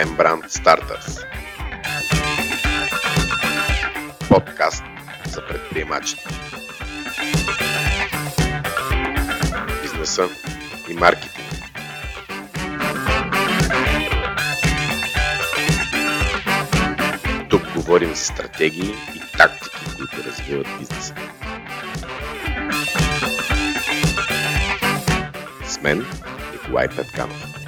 eBrand Starters. Подкаст за предприемачите, бизнеса и маркетинг. Тук говорим за стратегии и тактики, които развиват бизнеса. С мен Николай Петканта.